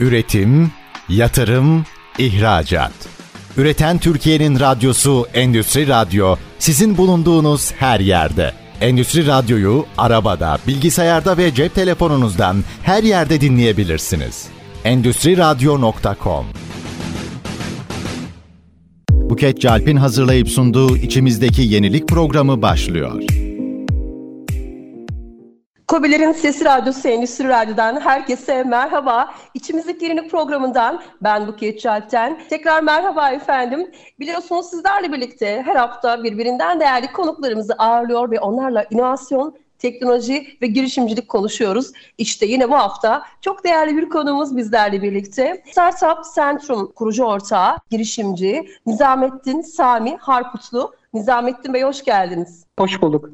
Üretim, yatırım, ihracat. Üreten Türkiye'nin radyosu Endüstri Radyo, sizin bulunduğunuz her yerde. Endüstri Radyo'yu arabada, bilgisayarda ve cep telefonunuzdan her yerde dinleyebilirsiniz. EndüstriRadyo.com. Buket Çalten hazırlayıp sunduğu İçimizdeki Yenilik programı başlıyor. KOBİ'lerin Sesi Radyosu Endüstri Radyo'dan herkese merhaba. İçimizdeki Yenilik programından ben Buket Çalten. Tekrar merhaba efendim. Biliyorsunuz sizlerle birlikte her hafta birbirinden değerli konuklarımızı ağırlıyor ve onlarla inovasyon, teknoloji ve girişimcilik konuşuyoruz. İşte yine bu hafta çok değerli bir konuğumuz bizlerle birlikte. Startup Centrum kurucu ortağı, girişimci Nizamettin Sami Harputlu. Nizamettin Bey hoş geldiniz. Hoş bulduk.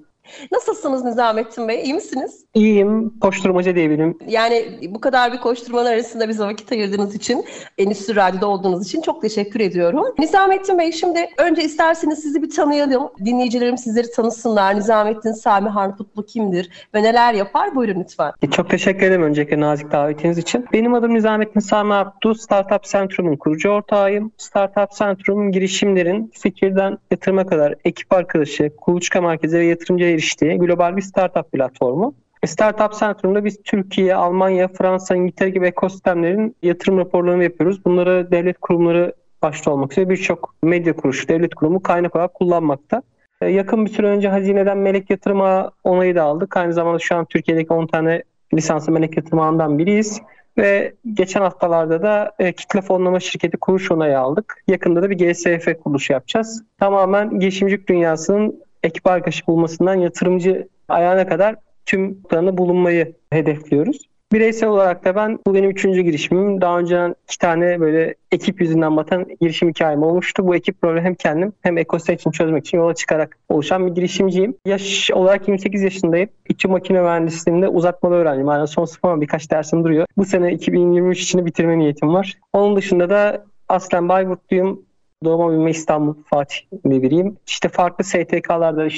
Nasılsınız Nizamettin Bey? İyi misiniz? İyiyim. Koşturmaca diyebilirim. Yani bu kadar bir koşturmanın arasında bize vakit ayırdığınız için, Endüstri Radyo'da olduğunuz için çok teşekkür ediyorum. Nizamettin Bey, şimdi önce isterseniz sizi bir tanıyalım. Dinleyicilerim sizleri tanısınlar. Nizamettin Sami Harputlu kimdir ve neler yapar? Buyurun lütfen. Çok teşekkür ederim öncelikle nazik davetiniz için. Benim adım Nizamettin Sami Harputlu. Startup Centrum'un kurucu ortağıyım. Startup Centrum girişimlerin fikirden yatırıma kadar ekip arkadaşı, kuluçka merkezi ve yatırımcı eriştiği global bir startup platformu. Startup Centrum'da biz Türkiye, Almanya, Fransa, İngiltere gibi ekosistemlerin yatırım raporlarını yapıyoruz. Bunları devlet kurumları başta olmak üzere birçok medya kuruluşu, devlet kurumu kaynak olarak kullanmakta. Yakın bir süre önce hazineden melek yatırıma onayı da aldık. Aynı zamanda şu an Türkiye'deki 10 tane lisanslı melek yatırım ağından biriyiz. Ve geçen haftalarda da kitle fonlama şirketi kuruluş onayı aldık. Yakında da bir GSF kuruluşu yapacağız. Tamamen girişimcilik dünyasının ekip arkadaşı bulmasından yatırımcı ayağına kadar tüm planı bulunmayı hedefliyoruz. Bireysel olarak da bu benim 3. girişimim. Daha önceden 2 tane böyle ekip yüzünden batan girişim hikayem olmuştu. Bu ekip problemi hem kendim hem ekosistem için çözmek için yola çıkarak oluşan bir girişimciyim. Yaş olarak 28 yaşındayım. İTÜ Makine Mühendisliği'nde uzatmalı öğrenciyim. Yani son sınıf ama birkaç dersim duruyor. Bu sene 2023 için bitirme niyetim var. Onun dışında da aslen Bayburtluyum. Doğma büyüme İstanbul Fatih'li biriyim. İşte farklı STK'larda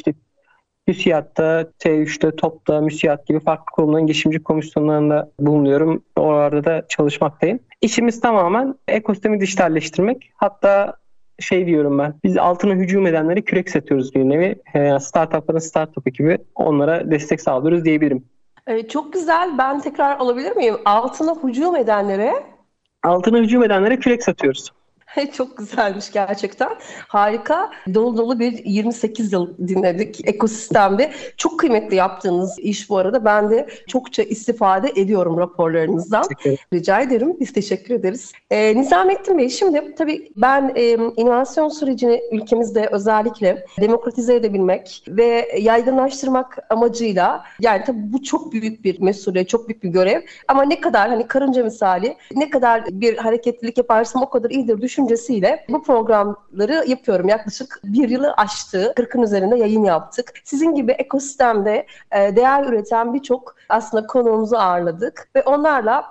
TÜSİAD'da, T3'te, TOP'ta, Müsiat gibi farklı kurumların girişimci komisyonlarında bulunuyorum. Oralarda da çalışmaktayım. İşimiz tamamen ekosistemi dijitalleştirmek. Hatta diyorum biz altına hücum edenlere kürek satıyoruz bir nevi. Yani startupların startup ekibi, onlara destek sağlıyoruz diyebilirim. Çok güzel. Ben tekrar alabilir miyim? Altına hücum edenlere kürek satıyoruz. Çok güzelmiş gerçekten. Harika. Dolu dolu bir 28 yıl dinledik ekosistemde. Çok kıymetli yaptığınız iş bu arada. Ben de çokça istifade ediyorum raporlarınızdan. Rica ederim. Biz teşekkür ederiz. Nizamettin Bey, şimdi tabii ben inovasyon sürecini ülkemizde özellikle demokratize edebilmek ve yaygınlaştırmak amacıyla, yani tabii bu çok büyük bir mesuliyet, çok büyük bir görev. Ama ne kadar karınca misali, ne kadar bir hareketlilik yaparsam o kadar iyidir düşüncesiyle bu programları yapıyorum. Yaklaşık bir yılı aştı. 40'ın üzerinde yayın yaptık. Sizin gibi ekosistemde değer üreten birçok aslında konuğumuzu ağırladık ve onlarla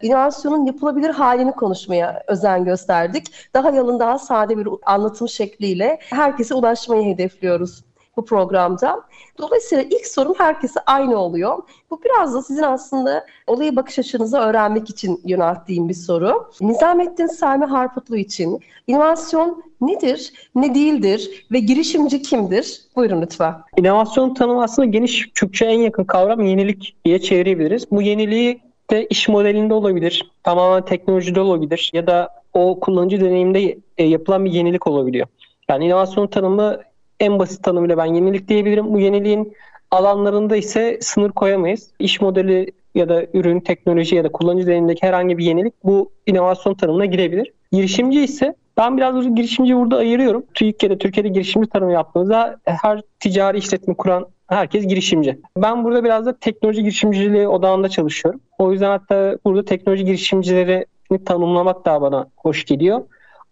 inovasyonun yapılabilir halini konuşmaya özen gösterdik. Daha yalın, daha sade bir anlatım şekliyle herkese ulaşmayı hedefliyoruz bu programda. Dolayısıyla ilk sorum herkese aynı oluyor. Bu biraz da sizin aslında olaya bakış açınızı öğrenmek için yönelttiğim bir soru. Nizamettin Sami Harputlu için inovasyon nedir, ne değildir ve girişimci kimdir? Buyurun lütfen. İnovasyon tanımı aslında geniş, Türkçe'ye en yakın kavram yenilik diye çevirebiliriz. Bu yeniliği de iş modelinde olabilir, tamamen teknolojide olabilir ya da o kullanıcı deneyimde yapılan bir yenilik olabiliyor. Yani inovasyon tanımı en basit tanımıyla ben yenilik diyebilirim. Bu yeniliğin alanlarında ise sınır koyamayız. İş modeli ya da ürün, teknoloji ya da kullanıcı deneyimindeki herhangi bir yenilik bu inovasyon tanımına girebilir. Girişimci ise ben biraz girişimciyi burada ayırıyorum. Türkiye'de girişimci tanımı yaptığımızda her ticari işletme kuran herkes girişimci. Ben burada biraz da teknoloji girişimciliği odağında çalışıyorum. O yüzden hatta burada teknoloji girişimcilerini tanımlamak daha bana hoş geliyor.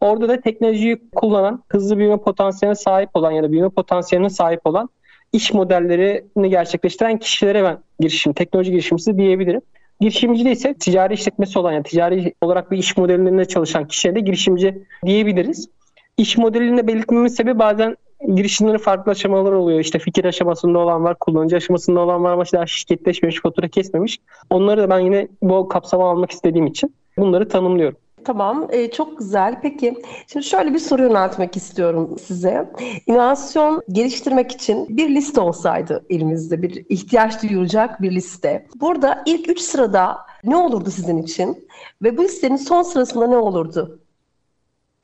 Orada da teknolojiyi kullanan, hızlı büyüme potansiyeline sahip olan ya da büyüme potansiyeline sahip olan iş modellerini gerçekleştiren kişilere ben teknoloji girişimcisi diyebilirim. Girişimci de ise ticari işletmesi olan, yani ticari olarak bir iş modelinde çalışan kişilere de girişimci diyebiliriz. İş modelini belirtmemin sebebi bazen girişimlerin farklı aşamaları oluyor. İşte fikir aşamasında olan var, kullanıcı aşamasında olan var ama daha şirketleşmemiş, fatura kesmemiş. Onları da ben yine bu kapsama almak istediğim için bunları tanımlıyorum. Tamam, çok güzel. Peki, şimdi şöyle bir soru yöneltmek istiyorum size. İnovasyon geliştirmek için bir liste olsaydı elimizde, bir ihtiyaç duyulacak bir liste. Burada ilk 3 sırada ne olurdu sizin için ve bu listenin son sırasında ne olurdu?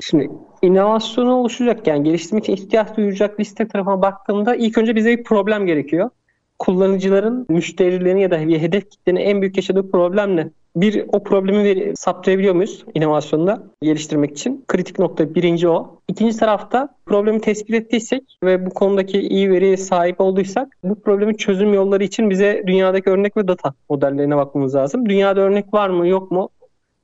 Şimdi inovasyonu oluşacak, yani geliştirmek için ihtiyaç duyulacak liste tarafına baktığımda ilk önce bize bir problem gerekiyor. Kullanıcıların, müşterilerin ya da hedef kitlenin en büyük yaşadığı problem ne? Bir, o problemi saptayabiliyor muyuz inovasyonda geliştirmek için? Kritik nokta birinci o. İkinci tarafta problemi tespit ettiysek ve bu konudaki iyi veriye sahip olduysak bu problemin çözüm yolları için bize dünyadaki örnek ve data modellerine bakmamız lazım. Dünyada örnek var mı yok mu?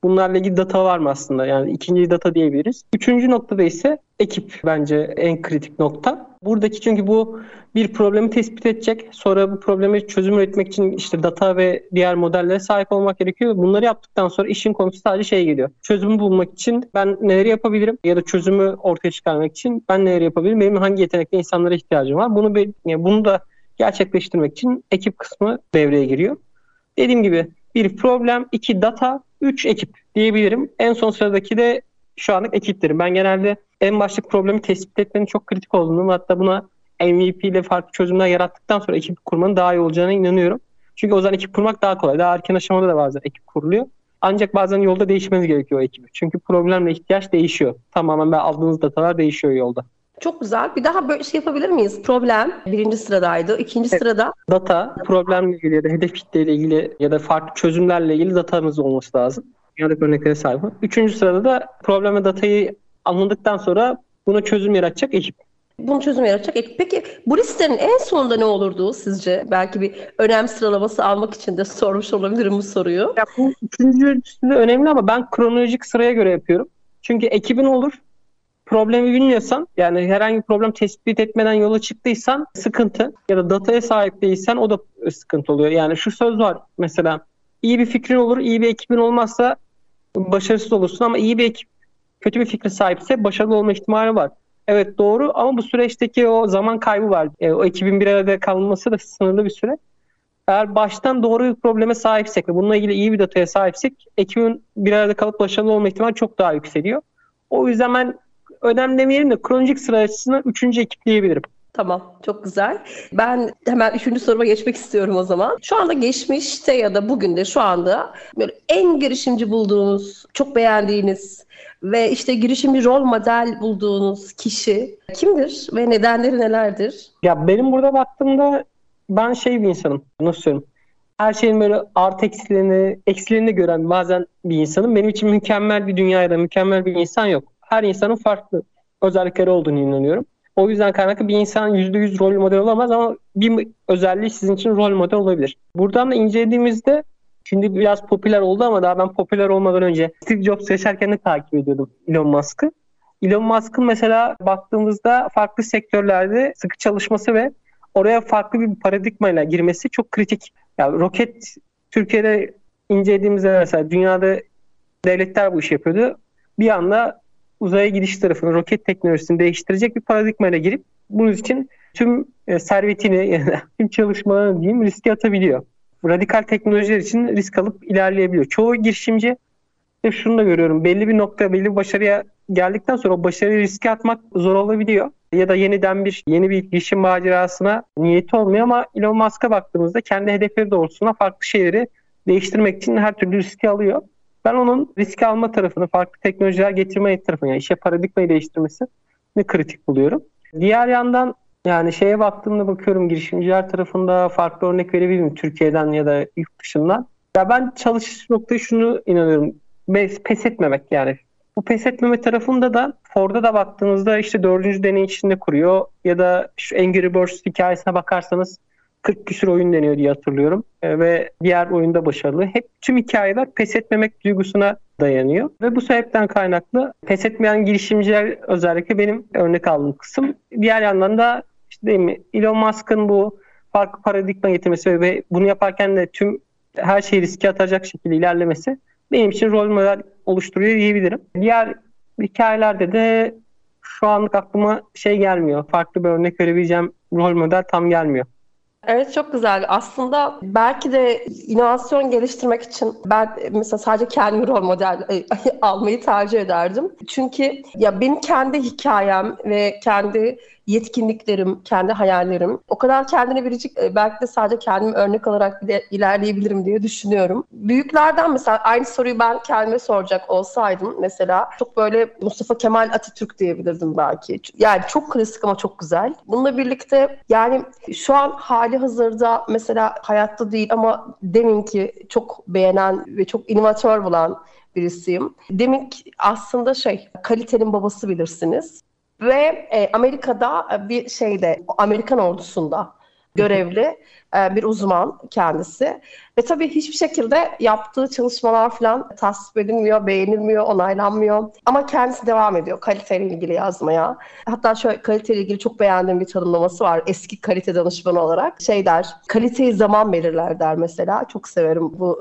Bunlarla ilgili data var mı aslında? Yani ikinci data diyebiliriz. Üçüncü noktada ise ekip bence en kritik nokta. Buradaki çünkü bu bir problemi tespit edecek. Sonra bu problemi çözüm üretmek için işte data ve diğer modellere sahip olmak gerekiyor. Bunları yaptıktan sonra işin konusu sadece şey geliyor. Çözümü bulmak için ben neleri yapabilirim? Ya da çözümü ortaya çıkarmak için ben neleri yapabilirim? Benim hangi yetenekli insanlara ihtiyacım var? Bunu da gerçekleştirmek için ekip kısmı devreye giriyor. Dediğim gibi bir problem, 2 data, 3 ekip diyebilirim. En son sıradaki de şu anlık ekiplerim. Ben genelde en başta problemi tespit etmenin çok kritik olduğunu, hatta buna MVP ile farklı çözümler yarattıktan sonra ekip kurmanın daha iyi olacağına inanıyorum. Çünkü o zaman ekip kurmak daha kolay. Daha erken aşamada da bazen ekip kuruluyor. Ancak bazen yolda değişmeniz gerekiyor o ekibi. Çünkü problemle ihtiyaç değişiyor. Tamamen aldığınız datalar değişiyor yolda. Çok güzel. Bir daha böyle şey yapabilir miyiz? Problem birinci sıradaydı. İkinci sırada? Data, problemle ilgili ya da hedef kitleyle ilgili ya da farklı çözümlerle ilgili datamız olması lazım. Dünyadaki örneklere sahip. 3. sırada da problem ve datayı anladıktan sonra buna çözüm yaratacak ekip. Peki bu listenin en sonunda ne olurdu sizce? Belki bir önem sıralaması almak için de sormuş olabilirim bu soruyu. Ya, bu üçüncüsü de önemli ama ben kronolojik sıraya göre yapıyorum. Çünkü ekibin olur. Problemi bilmiyorsan, yani herhangi bir problem tespit etmeden yola çıktıysan sıkıntı, ya da dataya sahip değilsen o da sıkıntı oluyor. Yani şu söz var mesela, iyi bir fikrin olur, iyi bir ekibin olmazsa başarısız olursun ama iyi bir ekip kötü bir fikre sahipse başarılı olma ihtimali var. Evet doğru ama bu süreçteki o zaman kaybı var. O ekibin bir arada kalması da sınırlı bir süre. Eğer baştan doğru bir probleme sahipsek ve bununla ilgili iyi bir dataya sahipsek ekibin bir arada kalıp başarılı olma ihtimali çok daha yükseliyor. O yüzden ben önem demeyelim de kronolojik sırasına 3. ekip diyebilirim. Tamam, çok güzel. Ben hemen 3. soruma geçmek istiyorum o zaman. Şu anda geçmişte ya da bugün de şu anda böyle en girişimci bulduğunuz, çok beğendiğiniz ve işte girişimci rol model bulduğunuz kişi kimdir ve nedenleri nelerdir? Ya benim burada baktığımda ben bir insanım. Nasıl söyleyeyim? Her şeyin böyle artı eksilerini gören bazen bir insanım. Benim için mükemmel bir dünyada mükemmel bir insan yok. Her insanın farklı özellikleri olduğunu inanıyorum. O yüzden kaynaklı bir insan %100 rol model olamaz ama bir özelliği sizin için rol model olabilir. Buradan da incelediğimizde, şimdi biraz popüler oldu ama daha ben popüler olmadan önce Steve Jobs yaşarken de takip ediyordum Elon Musk'ı. Elon Musk'ın mesela baktığımızda farklı sektörlerde sıkı çalışması ve oraya farklı bir paradigmayla girmesi çok kritik. Yani roket Türkiye'de incelediğimizde mesela dünyada devletler bu işi yapıyordu. Bir anda uzaya gidiş tarafını, roket teknolojisini değiştirecek bir paradigmayla girip bunun için tüm servetini, yani tüm çalışmalarını diyeyim, riske atabiliyor. Radikal teknolojiler için risk alıp ilerleyebiliyor. Çoğu girişimci şunu da görüyorum. Belli bir nokta, belli bir başarıya geldikten sonra o başarıyı riske atmak zor olabiliyor. Ya da yeni bir girişim macerasına niyeti olmuyor ama Elon Musk'a baktığımızda kendi hedefleri doğrultusunda farklı şeyleri değiştirmek için her türlü riski alıyor. Ben onun risk alma tarafını, farklı teknolojiler getirme tarafını, yani işe paradigmayı değiştirmesini kritik buluyorum. Diğer yandan yani baktığımda bakıyorum girişimciler tarafında farklı örnek verebilir miyim Türkiye'den ya da yurt dışından? Ya ben çalışış noktaya şunu inanıyorum, pes etmemek yani. Bu pes etmeme tarafında da Ford'a da baktığınızda işte 4. deney içinde kuruyor ya da şu Angry Birds hikayesine bakarsanız 40 küsur oyun deniyor diye hatırlıyorum ve diğer oyunda başarılı. Hep tüm hikayeler pes etmemek duygusuna dayanıyor ve bu sebepten kaynaklı pes etmeyen girişimciler özellikle benim örnek aldığım kısım. Diğer yandan da Elon Musk'ın bu farklı paradigma getirmesi ve bunu yaparken de tüm her şeyi riske atacak şekilde ilerlemesi benim için rol model oluşturuyor diyebilirim. Diğer hikayelerde de şu anlık aklıma şey gelmiyor. Farklı bir örnek verebileceğim rol model tam gelmiyor. Evet, çok güzel. Aslında belki de inovasyon geliştirmek için ben mesela sadece kendi rol model almayı tercih ederdim. Çünkü ya benim kendi hikayem ve kendi yetkinliklerim, kendi hayallerim o kadar kendine biricik, belki de sadece kendimi örnek alarak ilerleyebilirim diye düşünüyorum. Büyüklerden mesela aynı soruyu ben kendime soracak olsaydım mesela çok böyle Mustafa Kemal Atatürk diyebilirdim belki. Yani çok klasik ama çok güzel. Bununla birlikte yani şu an hali hazırda mesela hayatta değil ama Deming'i çok beğenen ve çok inovatör bulan birisiyim. Deming aslında kalitenin babası bilirsiniz. Ve Amerika'da bir Amerikan ordusunda görevli bir uzman kendisi. Ve tabii hiçbir şekilde yaptığı çalışmalar falan tasvip edilmiyor, beğenilmiyor, onaylanmıyor. Ama kendisi devam ediyor kaliteyle ilgili yazmaya. Hatta şöyle kaliteyle ilgili çok beğendiğim bir tanımlaması var. Eski kalite danışmanı olarak der, kaliteyi zaman belirler der mesela. Çok severim bu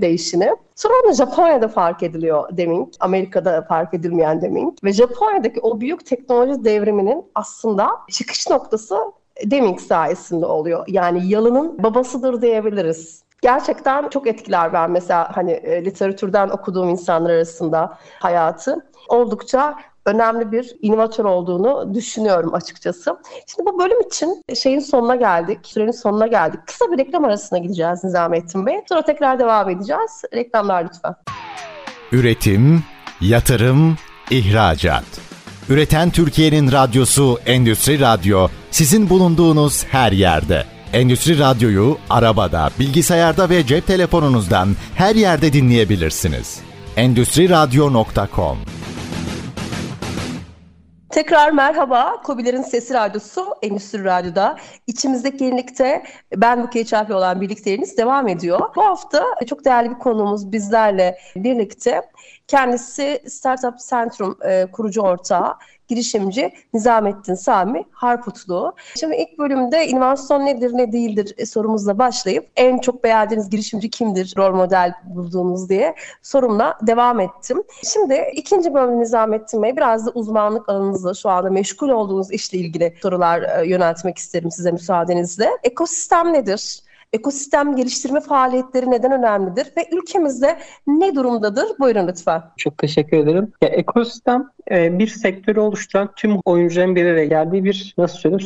deyişini. Sonra onu Japonya'da fark ediliyor Deming. Amerika'da fark edilmeyen Deming. Ve Japonya'daki o büyük teknoloji devriminin aslında çıkış noktası Deming sayesinde oluyor. Yani yalının babasıdır diyebiliriz. Gerçekten çok etkiler ben mesela literatürden okuduğum insanlar arasında hayatı. Oldukça önemli bir inovatör olduğunu düşünüyorum açıkçası. Şimdi bu bölüm için sonuna geldik, sürenin sonuna geldik. Kısa bir reklam arasına gideceğiz Nizamettin Bey. Sonra tekrar devam edeceğiz. Reklamlar lütfen. Üretim, yatırım, ihracat. Üreten Türkiye'nin radyosu Endüstri Radyo, sizin bulunduğunuz her yerde. Endüstri Radyo'yu arabada, bilgisayarda ve cep telefonunuzdan her yerde dinleyebilirsiniz. EndüstriRadyo.com. Tekrar merhaba, KOBİ'lerin Sesi Radyosu Endüstri Radyo'da. İçimizdeki yenilikte ben Buket Çalten olan birlikteliğiniz devam ediyor. Bu hafta çok değerli bir konuğumuz bizlerle birlikte. Kendisi Startup Centrum kurucu ortağı, girişimci Nizamettin Sami Harputlu. Şimdi ilk bölümde inovasyon nedir ne değildir sorumuzla başlayıp en çok beğendiğiniz girişimci kimdir rol model bulduğunuz diye sorumla devam ettim. Şimdi ikinci bölümde Nizamettin Bey biraz da uzmanlık alanınızla şu anda meşgul olduğunuz işle ilgili sorular yöneltmek isterim size müsaadenizle. Ekosistem nedir? Ekosistem geliştirme faaliyetleri neden önemlidir ve ülkemizde ne durumdadır? Buyurun lütfen. Çok teşekkür ederim. Ya, ekosistem bir sektörü oluşturan tüm oyuncuların bir araya geldiği bir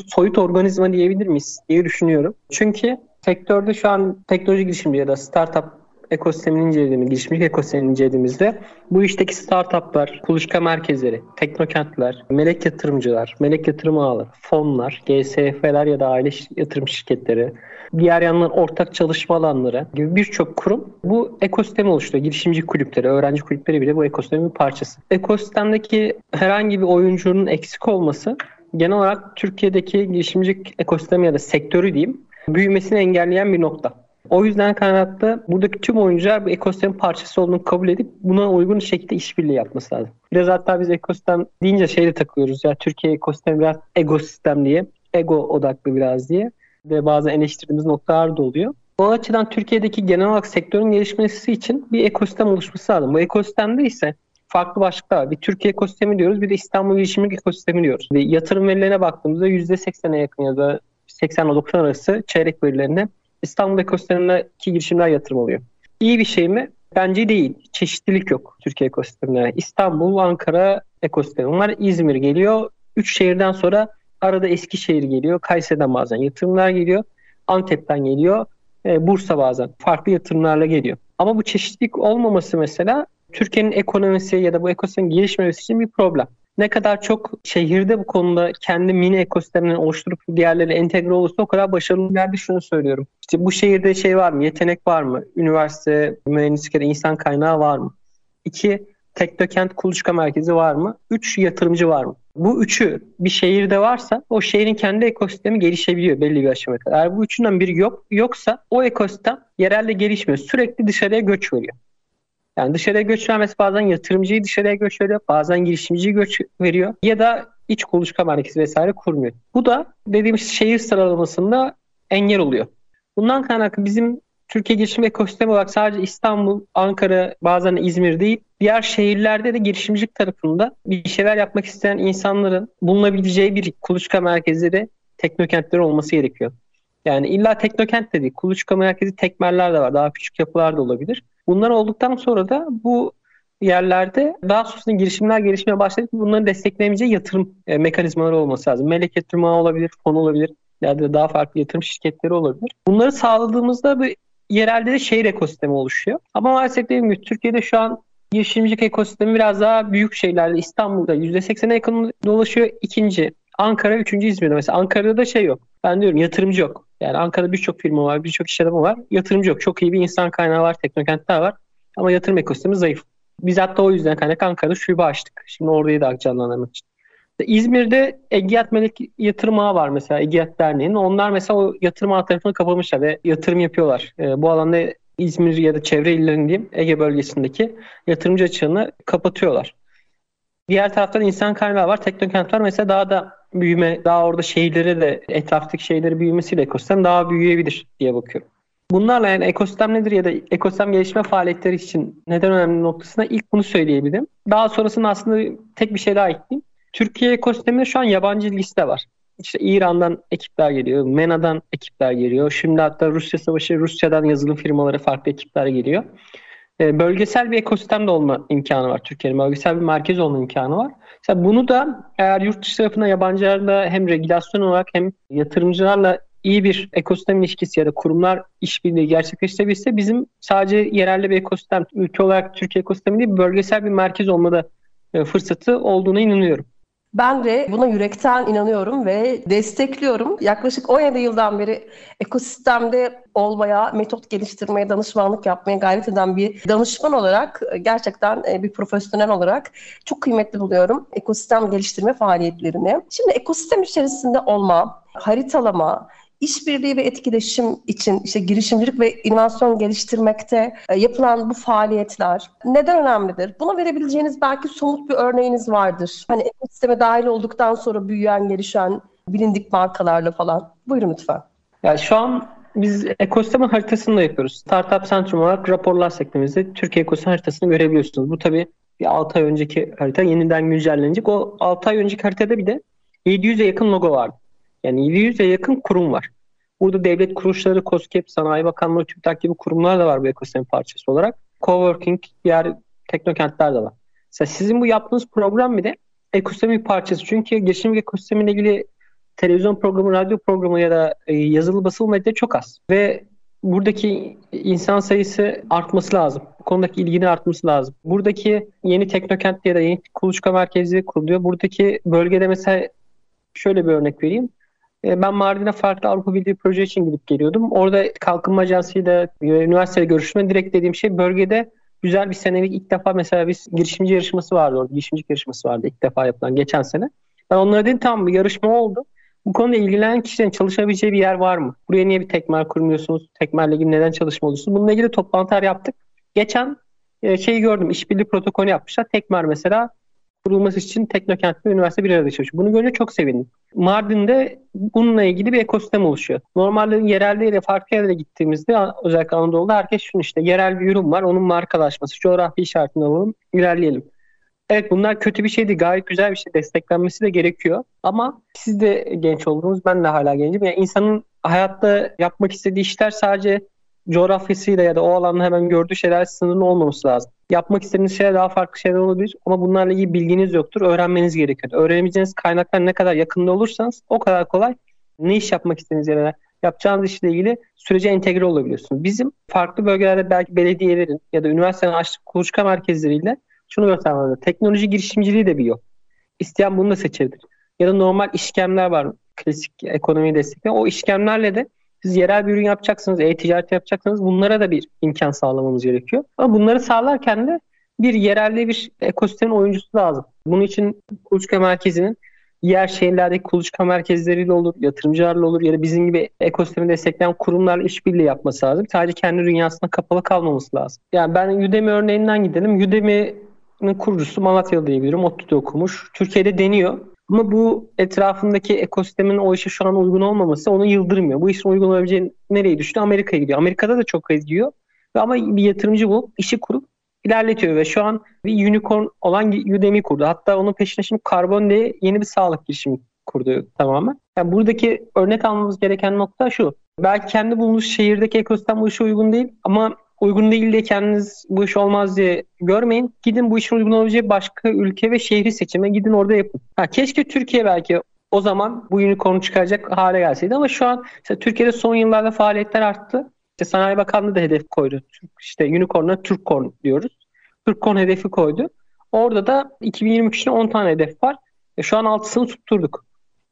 soyut organizma diyebilir miyiz diye düşünüyorum. Çünkü sektörde şu an teknoloji girişimci ya da startup ekosistemini incelediğimizde, girişimcilik ekosistemini incelediğimizde bu işteki startuplar, kuluçka merkezleri, teknokentler, melek yatırımcılar, melek yatırım ağları, fonlar, GSF'ler ya da aile yatırım şirketleri, diğer yandan ortak çalışma alanları gibi birçok kurum bu ekosistemi oluşturuyor. Girişimci kulüpleri, öğrenci kulüpleri bile bu ekosistemin bir parçası. Ekosistemdeki herhangi bir oyuncunun eksik olması genel olarak Türkiye'deki girişimcilik ekosistemi ya da sektörü diyeyim büyümesini engelleyen bir nokta. O yüzden kaynaklı buradaki tüm oyuncular bu ekosistemin parçası olduğunu kabul edip buna uygun şekilde işbirliği yapması lazım. Biraz hatta biz ekosistem deyince takıyoruz ya Türkiye ekosistemi biraz egosistem diye, ego odaklı biraz diye ve bazı eleştirdiğimiz noktalar da oluyor. O açıdan Türkiye'deki genel olarak sektörün gelişmesi için bir ekosistem oluşması lazım. Bu ekosistemde ise farklı başlıklar var. Bir Türkiye ekosistemi diyoruz, bir de İstanbul girişimcilik ekosistemi diyoruz. Ve yatırım verilerine baktığımızda %80'e yakın ya da 80-90 arası çeyrek verilerine İstanbul ekosistemindeki girişimler yatırım oluyor. İyi bir şey mi? Bence değil. Çeşitlilik yok Türkiye ekosisteminde. İstanbul, Ankara ekosistemi var. İzmir geliyor. 3 şehirden sonra arada Eskişehir geliyor. Kayseri'den bazen yatırımlar geliyor. Antep'ten geliyor. Bursa bazen farklı yatırımlarla geliyor. Ama bu çeşitlilik olmaması mesela Türkiye'nin ekonomisi ya da bu ekosistemin gelişmemesi için bir problem. Ne kadar çok şehirde bu konuda kendi mini ekosistemini oluşturup diğerleriyle entegre olursa o kadar başarılı geldi şunu söylüyorum. İşte bu şehirde var mı? Yetenek var mı? Üniversite, mühendislik ya da insan kaynağı var mı? 2, teknokent kuluçka merkezi var mı? 3, yatırımcı var mı? Bu üçü bir şehirde varsa o şehrin kendi ekosistemi gelişebiliyor belli bir aşamaya kadar. Eğer bu üçünden biri yoksa o ekosistem yerelde gelişmiyor. Sürekli dışarıya göç veriyor. Yani dışarıya göç vermesi bazen yatırımcıyı dışarıya göç veriyor, bazen girişimciyi göç veriyor ya da iç kuluçka merkezi vesaire kurmuyor. Bu da dediğimiz şehir sıralamasında engel oluyor. Bundan kaynaklı bizim Türkiye girişim ekosistemi olarak sadece İstanbul, Ankara, bazen İzmir değil, diğer şehirlerde de girişimcilik tarafında bir şeyler yapmak isteyen insanların bulunabileceği bir kuluçka merkezleri, teknokentleri olması gerekiyor. Yani illa teknokent de değil, kuluçka merkezi tekmerler de var, daha küçük yapılar da olabilir. Bunlar olduktan sonra da bu yerlerde daha sonrasında girişimler gelişmeye başladık. Bunların destekleyebileceği yatırım mekanizmaları olması lazım. Meleket tümağı olabilir, fon olabilir, ya da daha farklı yatırım şirketleri olabilir. Bunları sağladığımızda bir yerelde de şehir ekosistemi oluşuyor. Ama maalesef dediğim gibi Türkiye'de şu an girişimcilik ekosistemi biraz daha büyük şehirlerde, İstanbul'da %80'e yakın dolaşıyor. İkinci Ankara, üçüncü İzmir'de. Mesela Ankara'da da şey yok. Ben diyorum yatırımcı yok. Yani Ankara'da birçok firma var, birçok iş adamı var. Yatırımcı yok. Çok iyi bir insan kaynağı var, teknokentler var. Ama yatırım ekosistemi zayıf. Biz hatta o yüzden kaynak Ankara'da şube açtık. Şimdi orayı da canlandırmak için. İzmir'de Egiyat Melek Yatırım Ağı var mesela, Egiyat Derneği'nin. Onlar mesela o yatırım ağı tarafını kapamışlar ve yatırım yapıyorlar. Bu alanda İzmir ya da çevre illerinin diyeyim, Ege bölgesindeki yatırımcı açığını kapatıyorlar. Diğer taraftan insan kaynağı var. Teknokent var. Mesela daha da büyüme, daha orada şehirlere de etraftaki şehirleri büyümesiyle ekosistem daha büyüyebilir diye bakıyorum. Bunlarla yani ekosistem nedir ya da ekosistem gelişme faaliyetleri için neden önemli noktasına ilk bunu söyleyebilirim. Daha sonrasında aslında tek bir şey daha ekleyeyim. Türkiye ekosisteminde şu an yabancı liste var. İşte İran'dan ekipler geliyor, MENA'dan ekipler geliyor. Şimdi hatta Rusya Savaşı, Rusya'dan yazılım firmaları, farklı ekipler geliyor. Bölgesel bir ekosistem de olma imkanı var Türkiye'nin. Bölgesel bir merkez olma imkanı var. Mesela bunu da eğer yurt dışı tarafına yabancılarla hem regülasyon olarak hem yatırımcılarla iyi bir ekosistem ilişkisi ya da kurumlar işbirliği gerçekleştirebilse bizim sadece yerelde bir ekosistem, ülke olarak Türkiye ekosistemi değil, bölgesel bir merkez olmada fırsatı olduğuna inanıyorum. Ben de buna yürekten inanıyorum ve destekliyorum. Yaklaşık 17 yıldan beri ekosistemde olmaya, metot geliştirmeye, danışmanlık yapmaya gayret eden bir danışman olarak, gerçekten bir profesyonel olarak çok kıymetli buluyorum ekosistem geliştirme faaliyetlerini. Şimdi ekosistem içerisinde olma, haritalama, İşbirliği ve etkileşim için işte girişimcilik ve inovasyon geliştirmekte yapılan bu faaliyetler neden önemlidir? Buna verebileceğiniz belki somut bir örneğiniz vardır. Hani ekosisteme dahil olduktan sonra büyüyen, gelişen bilindik markalarla falan. Buyurun lütfen. Yani şu an biz ekosistemin haritasını da yapıyoruz. Startup Centrum olarak raporlar sekmemizde Türkiye ekosistem haritasını görebiliyorsunuz. Bu tabii bir 6 ay önceki harita, yeniden güncellenecek. O 6 ay önceki haritada bir de 700'e yakın logo vardı. Yani 700'e yakın kurum var. Burada devlet kuruluşları, KOSGEB, Sanayi Bakanlığı, TÜBİTAK gibi kurumlar da var bu ekosistem parçası olarak. Coworking, diğer teknokentler de var. Mesela sizin bu yaptığınız program bir de ekosistemin bir parçası. Çünkü girişimcilik ekosistemiyle ilgili televizyon programı, radyo programı ya da yazılı basılı medya çok az. Ve buradaki insan sayısı artması lazım. Bu konudaki ilginin artması lazım. Buradaki yeni teknokent ya da yeni kuluçka merkezi kuruluyor. Buradaki bölgede mesela şöyle bir örnek vereyim. Ben Mardin'e farklı Avrupa Birliği proje için gidip geliyordum. Orada kalkınma ajansıyla üniversitede görüşme direkt dediğim şey bölgede güzel bir senelik ilk defa mesela biz girişimci yarışması vardı orada. Girişimcilik yarışması vardı ilk defa yapılan geçen sene. Ben onlara dedim tamam bir yarışma oldu. Bu konuda ilgilenen kişilerin çalışabileceği bir yer var mı? Buraya niye bir tekmer kurmuyorsunuz? Tekmerle ilgili neden çalışma oluyorsunuz? Bununla ilgili toplantılar yaptık. Geçen şeyi gördüm. İşbirliği protokolü yapmışlar. Tekmer mesela kurulması için teknokent ve üniversite bir arada çalışıyor. Bunu görünce çok sevindim. Mardin'de bununla ilgili bir ekosistem oluşuyor. Normalde yerelde ya da farklı yerlere gittiğimizde özellikle Anadolu'da herkes şunu işte yerel bir ürün var, onun markalaşması, coğrafi işaretini alalım, ilerleyelim. Evet bunlar kötü bir şey değil, gayet güzel bir şey, desteklenmesi de gerekiyor. Ama siz de genç oldunuz, ben de hala gencim. Yani insanın hayatta yapmak istediği işler sadece coğrafyasıyla ya da o alanda hemen gördüğü şeyler sınırlı olmaması lazım. Yapmak istediğiniz şeyler daha farklı şeyler olabilir ama bunlarla ilgili bilginiz yoktur. Öğrenmeniz gerekiyor. Öğrenebileceğiniz kaynaklar ne kadar yakında olursanız o kadar kolay ne iş yapmak istediğiniz yerine yapacağınız işle ilgili sürece entegre olabiliyorsunuz. Bizim farklı bölgelerde belki belediyelerin ya da üniversitenin açtığı kuluçka merkezleriyle şunu göstermemiz. Teknoloji girişimciliği de bir yol. İsteyen bunu da seçebilir. Ya da normal işkemler var. Klasik ekonomiyi destekleyen. O işkemlerle de siz yerel bir ürün yapacaksınız, e-ticaret yapacaksınız. Bunlara da bir imkan sağlamamız gerekiyor. Ama bunları sağlarken de bir yerelde bir ekosistemin oyuncusu lazım. Bunun için kuluçka merkezinin diğer şehirlerdeki kuluçka merkezleriyle olur, yatırımcılarla olur ya da bizim gibi ekosistemi destekleyen kurumlarla işbirliği yapması lazım. Sadece kendi dünyasına kapalı kalmaması lazım. Yani ben Udemy örneğinden gidelim. Udemy'nin kurucusu Malatyalı diyebilirim. ODTÜ'de okumuş. Türkiye'de deniyor. Ama bu etrafındaki ekosistemin o işe şu an uygun olmaması onu yıldırmıyor. Bu işin uygun olabileceğini nereye düştü? Amerika'ya gidiyor. Amerika'da da çok kez gidiyor. Ama bir yatırımcı bulup işi kurup ilerletiyor ve şu an bir unicorn olan Udemy kurdu. Hatta onun peşine şimdi Karbon diye yeni bir sağlık girişimi kurdu tamamen. Yani buradaki örnek almamız gereken nokta şu. Belki kendi bulunduğunuz şehirdeki ekosistem bu işe uygun değil ama uygun değil diye kendiniz bu iş olmaz diye görmeyin. Gidin bu işin uygun olabileceği başka ülke ve şehri seçime gidin orada yapın. Keşke Türkiye belki o zaman bu unicorn'u çıkaracak hale gelseydi ama şu an işte Türkiye'de son yıllarda faaliyetler arttı. İşte Sanayi Bakanlığı da hedef koydu. İşte unicorn'a Türkcorn diyoruz. Türkcorn hedefi koydu. Orada da 2023'te 10 tane hedef var. Şu an 6'sını tutturduk.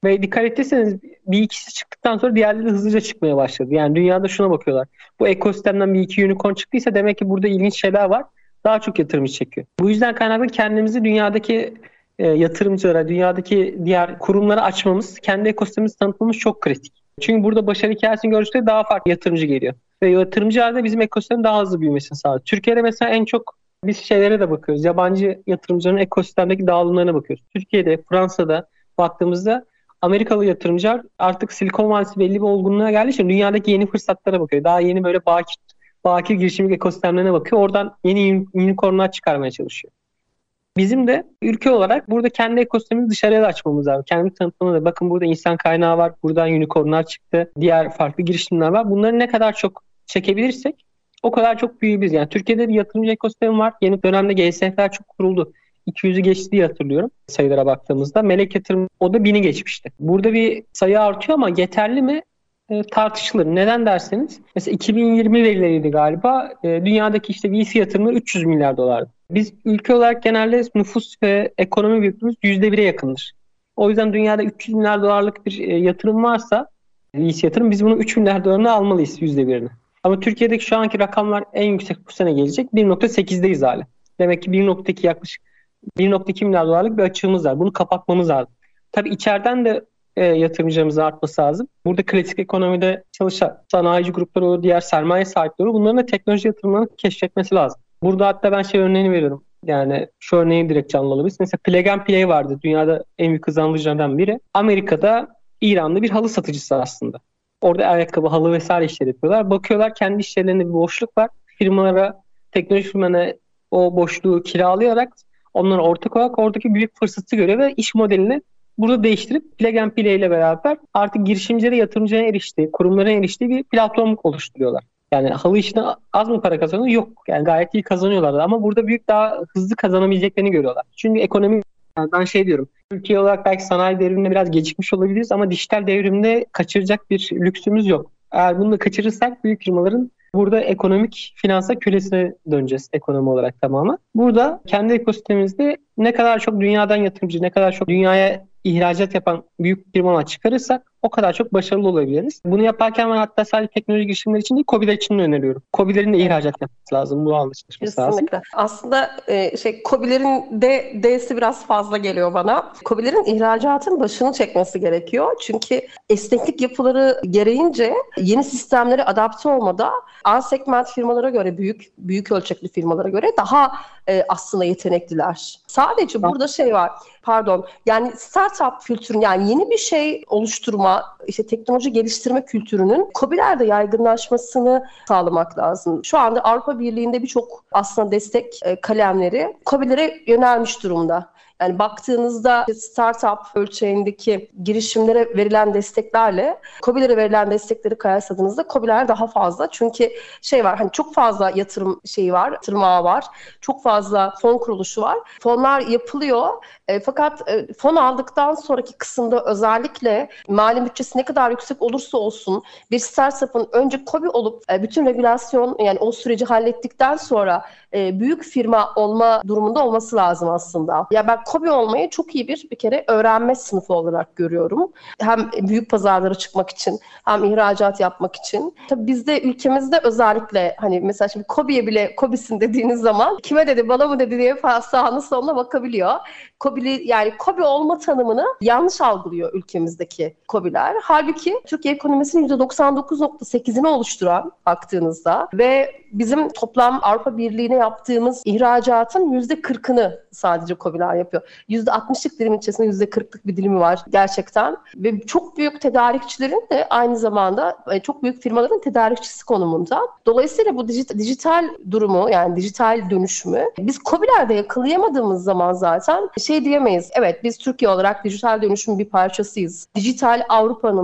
Ve dikkat ettiyseniz bir ikisi çıktıktan sonra diğerleri hızlıca çıkmaya başladı. Yani dünyada şuna bakıyorlar. Bu ekosistemden bir iki unicorn çıktıysa demek ki burada ilginç şeyler var. Daha çok yatırımcı çekiyor. Bu yüzden kaynaklı kendimizi dünyadaki yatırımcılara, dünyadaki diğer kurumlara açmamız, kendi ekosistemimizi tanıtmamız çok kritik. Çünkü burada başarı hikayesini görüştüğü daha farklı yatırımcı geliyor. Ve yatırımcılar da bizim ekosistemin daha hızlı büyümesini sağlıyor. Türkiye'de mesela en çok biz şeylere de bakıyoruz. Yabancı yatırımcıların ekosistemdeki dağılımlarına bakıyoruz. Türkiye'de, Fransa'da baktığımızda Amerikalı yatırımcılar artık Silikon Vadisi belli bir olgunluğa geldiği için dünyadaki yeni fırsatlara bakıyor. Daha yeni böyle bakir girişimlik ekosistemlerine bakıyor. Oradan yeni unicornlar çıkarmaya çalışıyor. Bizim de ülke olarak burada kendi ekosistemimizi dışarıya da açmamız lazım. Kendi tanıtımına da bakın burada insan kaynağı var, buradan unicornlar çıktı, diğer farklı girişimler var. Bunları ne kadar çok çekebilirsek o kadar çok büyüyebiliriz. Yani Türkiye'de bir yatırımcı ekosistemi var. Yeni dönemde GSF'ler çok kuruldu. 200'ü geçti diye hatırlıyorum sayılara baktığımızda. Melek yatırım o da 1000'i geçmişti. Burada bir sayı artıyor ama yeterli mi tartışılır. Neden derseniz mesela 2020 verileriydi galiba. Dünyadaki işte VC yatırımları 300 milyar dolardı. Biz ülke olarak genelde nüfus ve ekonomi büyüklüğümüz %1'e yakındır. O yüzden dünyada 300 milyar dolarlık bir yatırım varsa VC yatırım biz bunu 3 milyar dolarına almalıyız %1'ini. Ama Türkiye'deki şu anki rakamlar en yüksek bu sene gelecek. 1.8'deyiz hala. Demek ki 1.2 yaklaşık 1.2 milyar dolarlık bir açığımız var. Bunu kapatmamız lazım. Tabii içeriden de yatırımcılarımızın artması lazım. Burada klasik ekonomide çalışan sanayici grupları, diğer sermaye sahipleri bunların da teknoloji yatırımlarını keşfetmesi lazım. Burada hatta ben şey örneğini veriyorum. Yani şu örneği direkt canlı alabiliriz. Mesela Plug and Play vardı. Dünyada en büyük hızlandırıcılardan biri. Amerika'da İranlı bir halı satıcısı aslında. Orada ayakkabı, halı vesaire işleri yapıyorlar. Bakıyorlar kendi işlerinde bir boşluk var. Firmalara, teknoloji firmalarına o boşluğu kiralayarak onlara ortak olarak oradaki büyük fırsatı görüyor ve iş modelini burada değiştirip Plug and Play ile beraber artık girişimcilere, yatırımcılara eriştiği, kurumlara eriştiği bir platform oluşturuyorlar. Yani halı işine az mı para kazanıyor? Yok. Yani gayet iyi kazanıyorlardı ama burada büyük daha hızlı kazanabileceklerini görüyorlar. Çünkü ekonomi, yani ben şey diyorum, Türkiye olarak belki sanayi devrimine biraz gecikmiş olabiliriz ama dijital devrimde kaçıracak bir lüksümüz yok. Eğer bunu da kaçırırsak büyük firmaların burada ekonomik finansa kölesine döneceğiz ekonomi olarak tamamen. Burada kendi ekosistemimizde ne kadar çok dünyadan yatırımcı, ne kadar çok dünyaya ihracat yapan büyük firmalar çıkarırsak o kadar çok başarılı olabiliriz. Bunu yaparken ben hatta sadece teknoloji girişimleri için değil, KOBİ'ler için de öneriyorum. KOBİ'lerin de ihracat yapması lazım, bu anlaşılması lazım. Aslında KOBİ'lerin de D'si biraz fazla geliyor bana. KOBİ'lerin ihracatın başını çekmesi gerekiyor. Çünkü esneklik yapıları gereğince yeni sistemlere adapte olmada A segment firmalara göre, büyük ölçekli firmalara göre daha aslında yetenekliler. Sadece burada şey var, yani startup kültürü, yani yeni bir şey oluşturma, işte teknoloji geliştirme kültürünün KOBİ'lerde yaygınlaşmasını sağlamak lazım. Şu anda Avrupa Birliği'nde birçok aslında destek kalemleri KOBİ'lere yönelmiş durumda. Yani baktığınızda startup ölçeğindeki girişimlere verilen desteklerle KOBİ'lere verilen destekleri kıyasladığınızda KOBİ'ler daha fazla. Çünkü şey var, hani çok fazla yatırım şeyi var, yatırım ağı var. Çok fazla fon kuruluşu var. Fonlar yapılıyor. Fakat fon aldıktan sonraki kısımda özellikle mali bütçesi ne kadar yüksek olursa olsun bir startup'ın önce KOBİ olup bütün regülasyon, yani o süreci hallettikten sonra büyük firma olma durumunda olması lazım aslında. Ya ben KOBİ olmayı çok iyi bir kere öğrenme sınıfı olarak görüyorum. Hem büyük pazarlara çıkmak için, hem ihracat yapmak için. Tabii bizde ülkemizde özellikle hani mesela şimdi KOBİ'ye bile KOBİ'sin dediğiniz zaman kime dedi, bana mı dedi diye sağına soluna bakabiliyor. KOBİ'li, yani KOBİ olma tanımını yanlış algılıyor ülkemizdeki KOBİ'ler. Halbuki Türkiye ekonomisinin %99.8'ini oluşturan baktığınızda ve bizim toplam Avrupa Birliği'ne yaptığımız ihracatın %40'ını sadece KOBİ'ler yapıyor. çünkü. %60'lık dilim içerisinde %40'lık bir dilimi var gerçekten. Ve çok büyük tedarikçilerin de aynı zamanda çok büyük firmaların tedarikçisi konumunda. Dolayısıyla bu dijital durumu, yani dijital dönüşümü biz KOBİ'lerde yakalayamadığımız zaman zaten şey diyemeyiz. Evet, biz Türkiye olarak dijital dönüşümün bir parçasıyız. Dijital Avrupa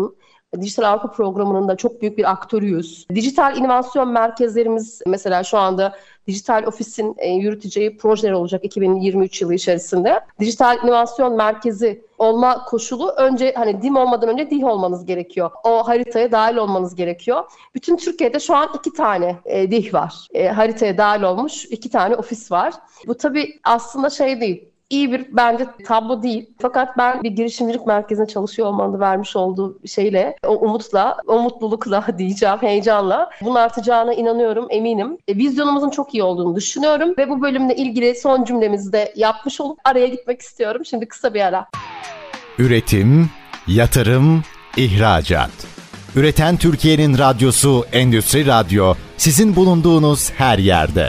programının da çok büyük bir aktörüyüz. Dijital inovasyon merkezlerimiz mesela şu anda Dijital Ofis'in yürüteceği projeler olacak 2023 yılı içerisinde. Dijital inovasyon merkezi olma koşulu, önce hani DIM olmadan önce DIH olmanız gerekiyor. O haritaya dahil olmanız gerekiyor. Bütün Türkiye'de şu an 2 tane DIH var. Haritaya dahil olmuş 2 tane ofis var. Bu tabii aslında şey değil. İyi bir bence tablo değil. Fakat ben bir girişimcilik merkezine çalışıyor olmanın vermiş olduğu şeyle, o umutla, o mutlulukla diyeceğim, heyecanla bunun artacağına inanıyorum, eminim. Vizyonumuzun çok iyi olduğunu düşünüyorum ve bu bölümle ilgili son cümlemizi de yapmış olup araya gitmek istiyorum. Şimdi kısa bir ara. Üretim, yatırım, ihracat. Üreten Türkiye'nin radyosu Endüstri Radyo, sizin bulunduğunuz her yerde.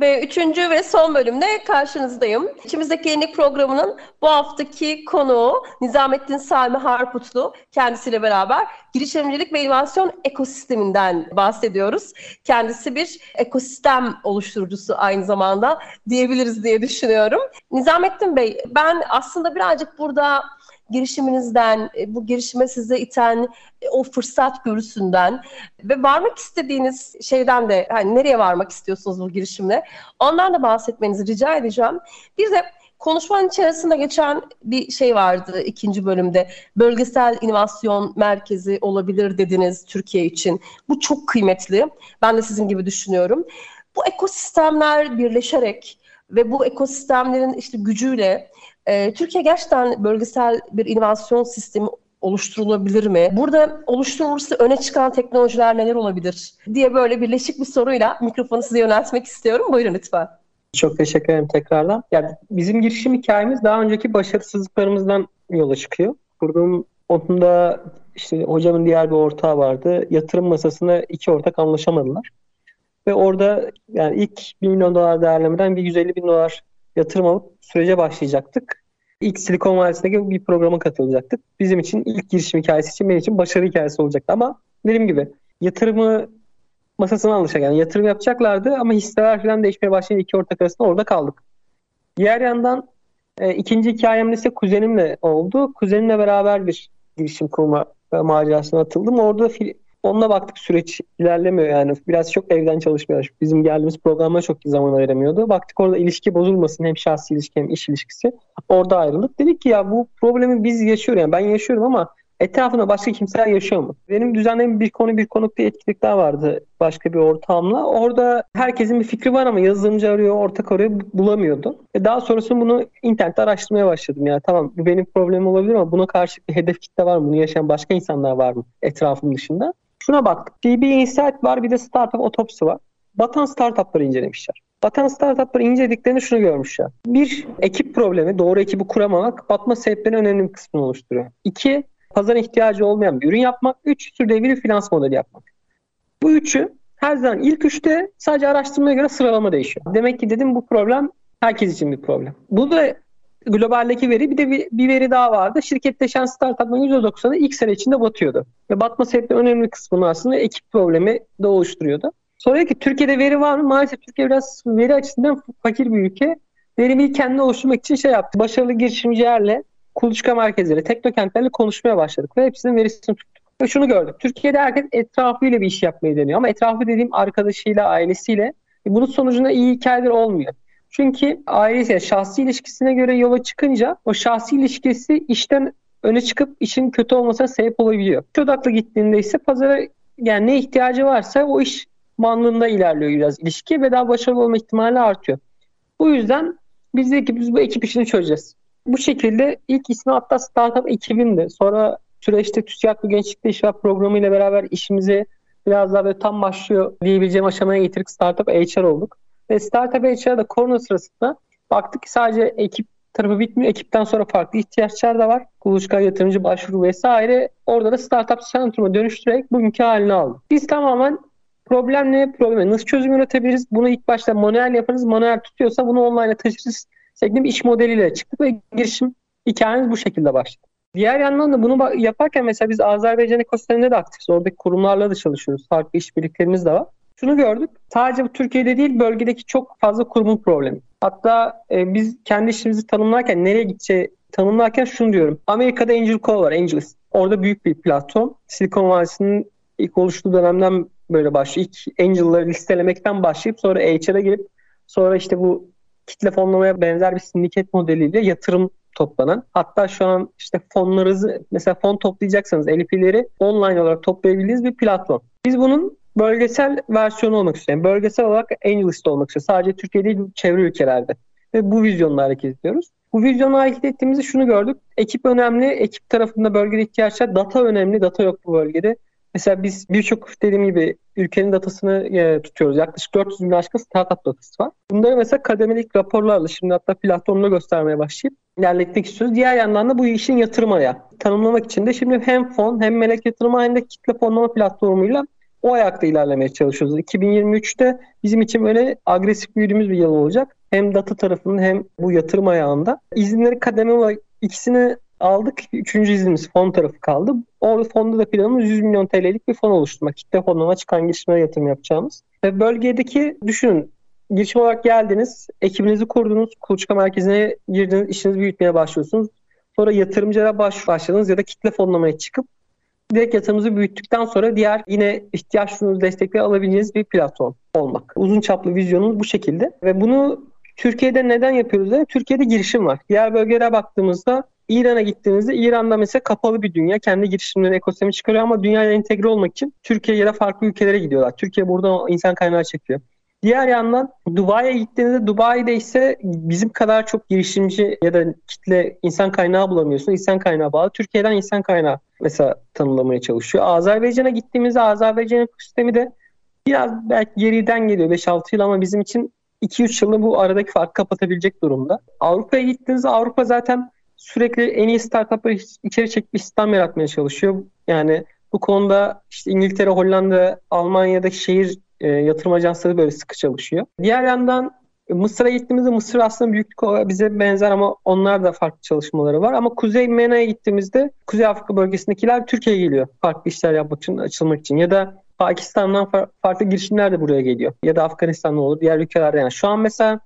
Ve 3. ve son bölümde karşınızdayım. İçimizdeki Yenilik programının bu haftaki konuğu Nizamettin Sami Harputlu. Kendisiyle beraber girişimcilik ve inovasyon ekosisteminden bahsediyoruz. Kendisi bir ekosistem oluşturucusu aynı zamanda diyebiliriz diye düşünüyorum. Nizamettin Bey, ben aslında birazcık burada girişiminizden, bu girişime size iten o fırsat görüsünden ve varmak istediğiniz şeyden de, hani nereye varmak istiyorsunuz bu girişimle, ondan da bahsetmenizi rica edeceğim. Bir de konuşmanın içerisinde geçen bir şey vardı 2. bölümde. Bölgesel inovasyon merkezi olabilir dediniz Türkiye için. Bu çok kıymetli. Ben de sizin gibi düşünüyorum. Bu ekosistemler birleşerek ve bu ekosistemlerin işte gücüyle Türkiye gerçekten bölgesel bir inovasyon sistemi oluşturulabilir mi? Burada oluşturulursa öne çıkan teknolojiler neler olabilir diye böyle birleşik bir soruyla mikrofonu size yöneltmek istiyorum. Buyurun lütfen. Çok teşekkür ederim tekrardan. Yani bizim girişim hikayemiz daha önceki başarısızlıklarımızdan yola çıkıyor. Kurduğum onda işte hocamın diğer bir ortağı vardı. Yatırım masasına 2 ortak anlaşamadılar. Ve orada yani ilk $1 milyon değerlemeden bir $150 bin yatırım alıp sürece başlayacaktık. İlk Silikon Vadisi'ndeki bir programa katılacaktık. Bizim için ilk girişim hikayesi için, benim için başarı hikayesi olacaktı. Ama dediğim gibi yatırımı masasına anlaşacak. Yani yatırım yapacaklardı ama hisseler falan değişmeye başlayınca 2 ortak arasında orada kaldık. Diğer yandan 2. hikayemde ise kuzenimle oldu. Kuzenimle beraber bir girişim kurma macerasına atıldım. Orada onunla baktık, süreç ilerlemiyor yani. Biraz çok evden çalışmıyor. Bizim geldiğimiz programda çok zaman ayıramıyordu. Baktık orada ilişki bozulmasın, hem şahsi ilişki hem iş ilişkisi. Orada ayrıldık. Dedik ki ya bu problemi biz yaşıyoruz. Yani ben yaşıyorum ama etrafında başka kimseler yaşıyor mu? Benim düzenlediğim bir konuk diye etkinlik daha vardı başka bir ortağımla. Orada herkesin bir fikri var ama yazılımcı arıyor, ortak arıyor, bulamıyordu. Daha sonrasında bunu internette araştırmaya başladım. Yani tamam bu benim problemim olabilir ama buna karşı bir hedef kitle var mı? Bunu yaşayan başka insanlar var mı etrafım dışında? Şuna baktık. DB Insight var, bir de Startup Otopsi var. Batan startupları incelemişler. Batan startupları incelediklerinde şunu görmüşler. Bir, ekip problemi, doğru ekibi kuramamak batma sebeplerinin önemli bir kısmını oluşturuyor. 2, pazara ihtiyacı olmayan bir ürün yapmak. 3, sürdürülebilir finans modeli yapmak. Bu 3'ü her zaman ilk 3'te, sadece araştırmaya göre sıralama değişiyor. Demek ki dedim bu problem herkes için bir problem. Bu da globaldeki veri, bir de bir veri daha vardı. Şirketleşen startupların %90'ı ilk sene içinde batıyordu. Ve batma sebepleri önemli kısmını aslında ekip problemi de oluşturuyordu. Sonra ki Türkiye'de veri var mı? Maalesef Türkiye biraz veri açısından fakir bir ülke. Verimi kendine oluşturmak için şey yaptı. Başarılı girişimcilerle, kuluçka merkezleri, teknokentlerle konuşmaya başladık ve hepsinin verisini tuttuk. Ve şunu gördük. Türkiye'de herkes etrafıyla bir iş yapmayı deniyor. Ama etrafı dediğim arkadaşıyla, ailesiyle. Bunun sonucunda iyi hikayeler olmuyor. Çünkü ailesiyle, şahsi ilişkisine göre yola çıkınca o şahsi ilişkisi işten öne çıkıp işin kötü olmasına sebep olabiliyor. İş odaklı gittiğinde ise pazara, yani ne ihtiyacı varsa o iş bandında ilerliyor biraz ilişki ve daha başarılı olma ihtimali artıyor. Bu yüzden biz bu ekip işini çözeceğiz. Bu şekilde ilk ismi hatta Startup ekibimdi. Sonra süreçte TÜSİAD ve Gençlikte İş Var programı ile beraber işimizi biraz daha böyle tam başlıyor diyebileceğim aşamaya getirdik. Startup HR olduk. Ve Startup HR'da korona sırasında baktık ki sadece ekip tarafı bitmiyor. Ekipten sonra farklı ihtiyaçlar da var. Kuluçka, yatırımcı başvuru vesaire. Orada da Startup Centrum'a dönüştürerek bugünkü halini aldık. Biz tamamen problem ne? Problemi nasıl çözüm üretebiliriz? Bunu ilk başta manuel yaparız. Manuel tutuyorsa bunu online'a taşırız. Şeklinde bir iş modeliyle çıktık ve girişim hikayemiz bu şekilde başladı. Diğer yandan da bunu yaparken mesela biz Azerbaycan ekosisteminde de aktifiz. Oradaki kurumlarla da çalışıyoruz. Farklı işbirliklerimiz de var. Şunu gördük. Sadece bu Türkiye'de değil, bölgedeki çok fazla kurumun problemi. Hatta biz kendi işimizi tanımlarken, nereye gideceği tanımlarken şunu diyorum. Amerika'da Angel Call var, Angels. Orada büyük bir platform. Silikon Vadisi'nin ilk oluştuğu dönemden böyle başlıyor. İlk Angel'ları listelemekten başlayıp sonra HR'a girip sonra işte bu kitle fonlamaya benzer bir sindiket modeliyle yatırım toplanan. Hatta şu an işte fonlarınızı, mesela fon toplayacaksanız LP'leri online olarak toplayabildiğiniz bir platform. Biz bunun bölgesel versiyonu olmak istiyor. Yani bölgesel olarak AngelList olmak istiyor. Sadece Türkiye değil, çevre ülkelerde. Ve bu vizyonla hareket ediyoruz. Bu vizyonla hareket ettiğimizde şunu gördük. Ekip önemli. Ekip tarafında bölgede ihtiyaçlar. Data önemli. Data yok bu bölgede. Mesela biz birçok, dediğim gibi, ülkenin datasını tutuyoruz. Yaklaşık 400 bin aşkın startup datası var. Bunları mesela kademelik raporlarla, şimdi hatta platformda göstermeye başlayıp ilerletmek istiyoruz. Diğer yandan da bu işin yatırım ayağı tanımlamak için de şimdi hem fon hem melek yatırımı hem de kitle fonlama platformuyla o ayakta ilerlemeye çalışıyoruz. 2023'te bizim için böyle agresif büyüdüğümüz bir yıl olacak. Hem data tarafının hem bu yatırım ayağında. İzinleri kademe olarak ikisini aldık. Üçüncü iznimiz fon tarafı kaldı. Orada fonda da planımız 100 milyon TL'lik bir fon oluşturmak. Kitle fonlama çıkan girişimlere yatırım yapacağımız. Ve bölgedeki, düşünün, girişim olarak geldiniz, ekibinizi kurdunuz, kuluçka merkezine girdiniz, işinizi büyütmeye başlıyorsunuz. Sonra yatırımcılara başladınız ya da kitle fonlamaya çıkıp direkt yatırımımızı büyüttükten sonra diğer yine ihtiyaç duyduğunuz destekleri alabileceğiniz bir platform olmak. Uzun çaplı vizyonumuz bu şekilde. Ve bunu Türkiye'de neden yapıyoruz? Yani Türkiye'de girişim var. Diğer bölgelere baktığımızda, İran'a gittiğinizde İran'da mesela kapalı bir dünya. Kendi girişimlerin ekosistemi çıkarıyor ama dünyaya entegre olmak için Türkiye ya da farklı ülkelere gidiyorlar. Türkiye buradan insan kaynağı çekiyor. Diğer yandan Dubai'ye gittiğinizde, Dubai'de ise bizim kadar çok girişimci ya da kitle insan kaynağı bulamıyorsun. İnsan kaynağı bağlı. Türkiye'den insan kaynağı mesela tanımlamaya çalışıyor. Azerbaycan'a gittiğimizde Azerbaycan ekosistemi de biraz belki geriden geliyor 5-6 yıl ama bizim için 2-3 yılda bu aradaki farkı kapatabilecek durumda. Avrupa'ya gittiğinizde Avrupa zaten sürekli en iyi startupları içeri çekip bir sistem yaratmaya çalışıyor. Yani bu konuda işte İngiltere, Hollanda, Almanya'daki şehir yatırım ajansları böyle sıkı çalışıyor. Diğer yandan Mısır'a gittiğimizde Mısır aslında büyüklük olarak bize benzer ama onlar da farklı çalışmaları var. Ama Kuzey MENA'ya gittiğimizde Kuzey Afrika bölgesindekiler Türkiye'ye geliyor farklı işler yapmak için, açılmak için. Ya da Pakistan'dan farklı girişimler de buraya geliyor. Ya da Afganistan'da olur, diğer ülkelerde yani. Şu an mesela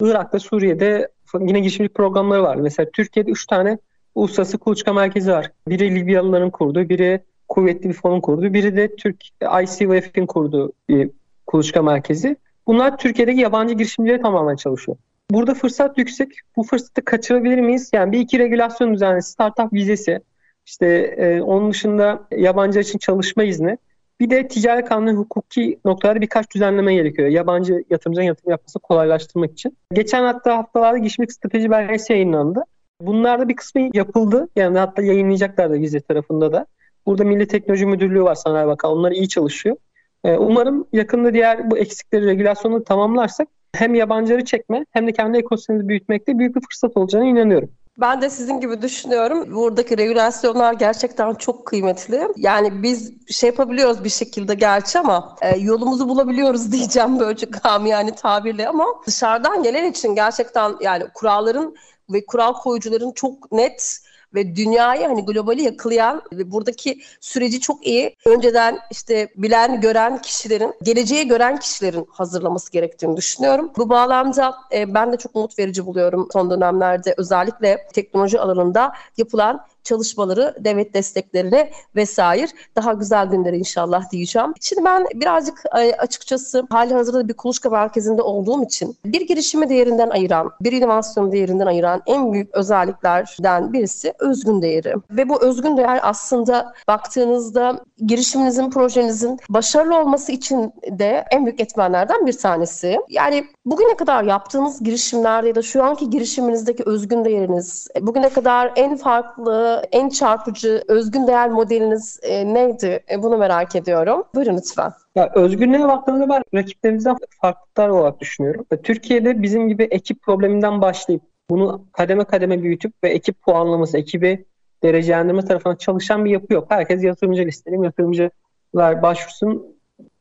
Irak'ta, Suriye'de yine girişimcilik programları var. Mesela Türkiye'de 3 tane uluslararası kuluçka merkezi var. Biri Libyalıların kurduğu, biri kuvvetli bir fonun kurduğu, biri de Türk ICVF'in kurduğu bir kuluçka merkezi. Bunlar Türkiye'deki yabancı girişimcilere tamamen çalışıyor. Burada fırsat yüksek. Bu fırsatı kaçırabilir miyiz? Yani bir iki regülasyon düzenli, startup vizesi, işte onun dışında yabancı için çalışma izni. Bir de ticari kanun hukuki noktalarda birkaç düzenleme gerekiyor. Yabancı yatırımcının yatırım yapması kolaylaştırmak için. Geçen haftalarda girişimcilik strateji belgesi yayınlandı. Bunlarda bir kısmı yapıldı. Yani hatta yayınlayacaklar da vize tarafında da. Burada Milli Teknoloji Müdürlüğü var, Sanayi Bakanlığı. Onlar iyi çalışıyor. Umarım yakında diğer bu eksikleri, regülasyonları tamamlarsak hem yabancıları çekme hem de kendi ekosistemimizi büyütmekte büyük bir fırsat olacağına inanıyorum. Ben de sizin gibi düşünüyorum. Buradaki regülasyonlar gerçekten çok kıymetli. Yani biz şey yapabiliyoruz bir şekilde gerçi ama yolumuzu bulabiliyoruz diyeceğim böyle kamiyane tabirle ama dışarıdan gelen için gerçekten yani kuralların ve kural koyucuların çok net ve dünyayı hani globali yakalayan ve buradaki süreci çok iyi önceden işte bilen, gören kişilerin, geleceğe gören kişilerin hazırlaması gerektiğini düşünüyorum. Bu bağlamda ben de çok umut verici buluyorum son dönemlerde özellikle teknoloji alanında yapılan çalışmaları, devlet desteklerini vesaire daha güzel günlere inşallah diyeceğim. Şimdi ben birazcık açıkçası halihazırda bir kuluçka merkezinde olduğum için bir girişimi değerinden ayıran, bir inovasyonu değerinden ayıran en büyük özelliklerden birisi özgün değeri. Ve bu özgün değer aslında baktığınızda girişiminizin, projenizin başarılı olması için de en büyük etmenlerden bir tanesi. Yani bugüne kadar yaptığınız girişimlerde ya da şu anki girişiminizdeki özgün değeriniz, bugüne kadar en farklı en çarpıcı özgün değer modeliniz neydi? Bunu merak ediyorum. Buyurun lütfen. Ya özgünlüğe baktığımda ben rakiplerimizden farklılıklar olarak düşünüyorum. Türkiye'de bizim gibi ekip probleminden başlayıp bunu kademe kademe büyütüp ve ekip puanlaması, ekibi derecelendirme tarafına çalışan bir yapı yok. Herkes yatırımcı listelerim, yatırımcılar başvursun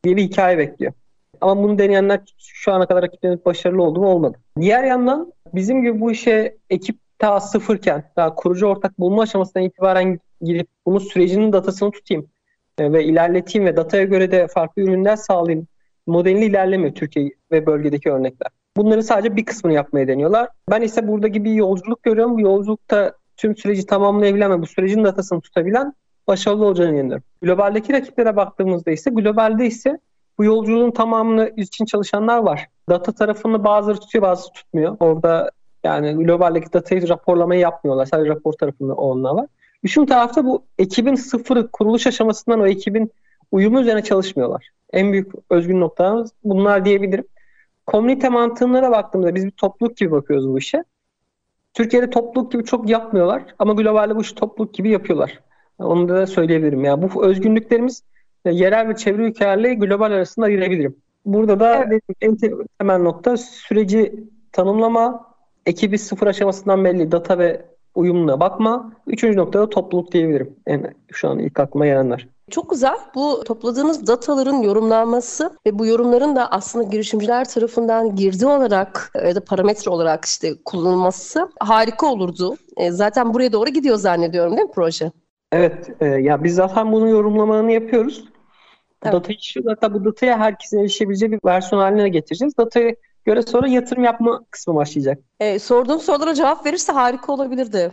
diye bir hikaye bekliyor. Ama bunu deneyenler şu ana kadar rakiplerimiz başarılı oldu mu olmadı. Diğer yandan bizim gibi bu işe ekip daha sıfırken, daha kurucu ortak bulma aşamasından itibaren girip bunun sürecinin datasını tutayım ve ilerleteyim ve dataya göre de farklı ürünler sağlayayım modelini ilerlemiyor Türkiye ve bölgedeki örnekler. Bunları sadece bir kısmını yapmaya deniyorlar. Ben ise buradaki bir yolculuk görüyorum. Bu yolculukta tüm süreci tamamlayabilen ve bu sürecin datasını tutabilen başarılı olacağını inanıyorum. Globaldeki rakiplere baktığımızda ise, globalde ise bu yolculuğun tamamını için çalışanlar var. Data tarafını bazıları tutuyor, bazıları tutmuyor. Orada yani globaldeki datayı raporlamayı yapmıyorlar. Sadece rapor tarafında onlar var. Üçüncü tarafta bu ekibin sıfırı, kuruluş aşamasından o ekibin uyumu üzerine çalışmıyorlar. En büyük özgün noktalarımız bunlar diyebilirim. Komünite mantığına da baktığımızda biz bir topluluk gibi bakıyoruz bu işe. Türkiye'de topluluk gibi çok yapmıyorlar ama globalde bu işi topluluk gibi yapıyorlar. Onu da söyleyebilirim. Yani bu özgünlüklerimiz yerel ve çevre ülkelerle global arasında ayırabilirim. Burada da en temel nokta süreci tanımlama, ekibi sıfır aşamasından belli data ve uyumuna bakma. Üçüncü noktada topluluk diyebilirim. Yani şu an ilk aklıma gelenler. Çok güzel. Bu topladığımız dataların yorumlanması ve bu yorumların da aslında girişimciler tarafından girdi olarak ya da parametre olarak işte kullanılması harika olurdu. Zaten buraya doğru gidiyor zannediyorum değil mi proje? Evet. Ya biz zaten bunun yorumlamasını yapıyoruz. Evet. Data işi, hatta bu dataya herkesin erişebileceği bir versiyon haline getireceğiz. Datayı göre sonra yatırım yapma kısmı başlayacak. Sorduğum sorulara cevap verirse harika olabilirdi.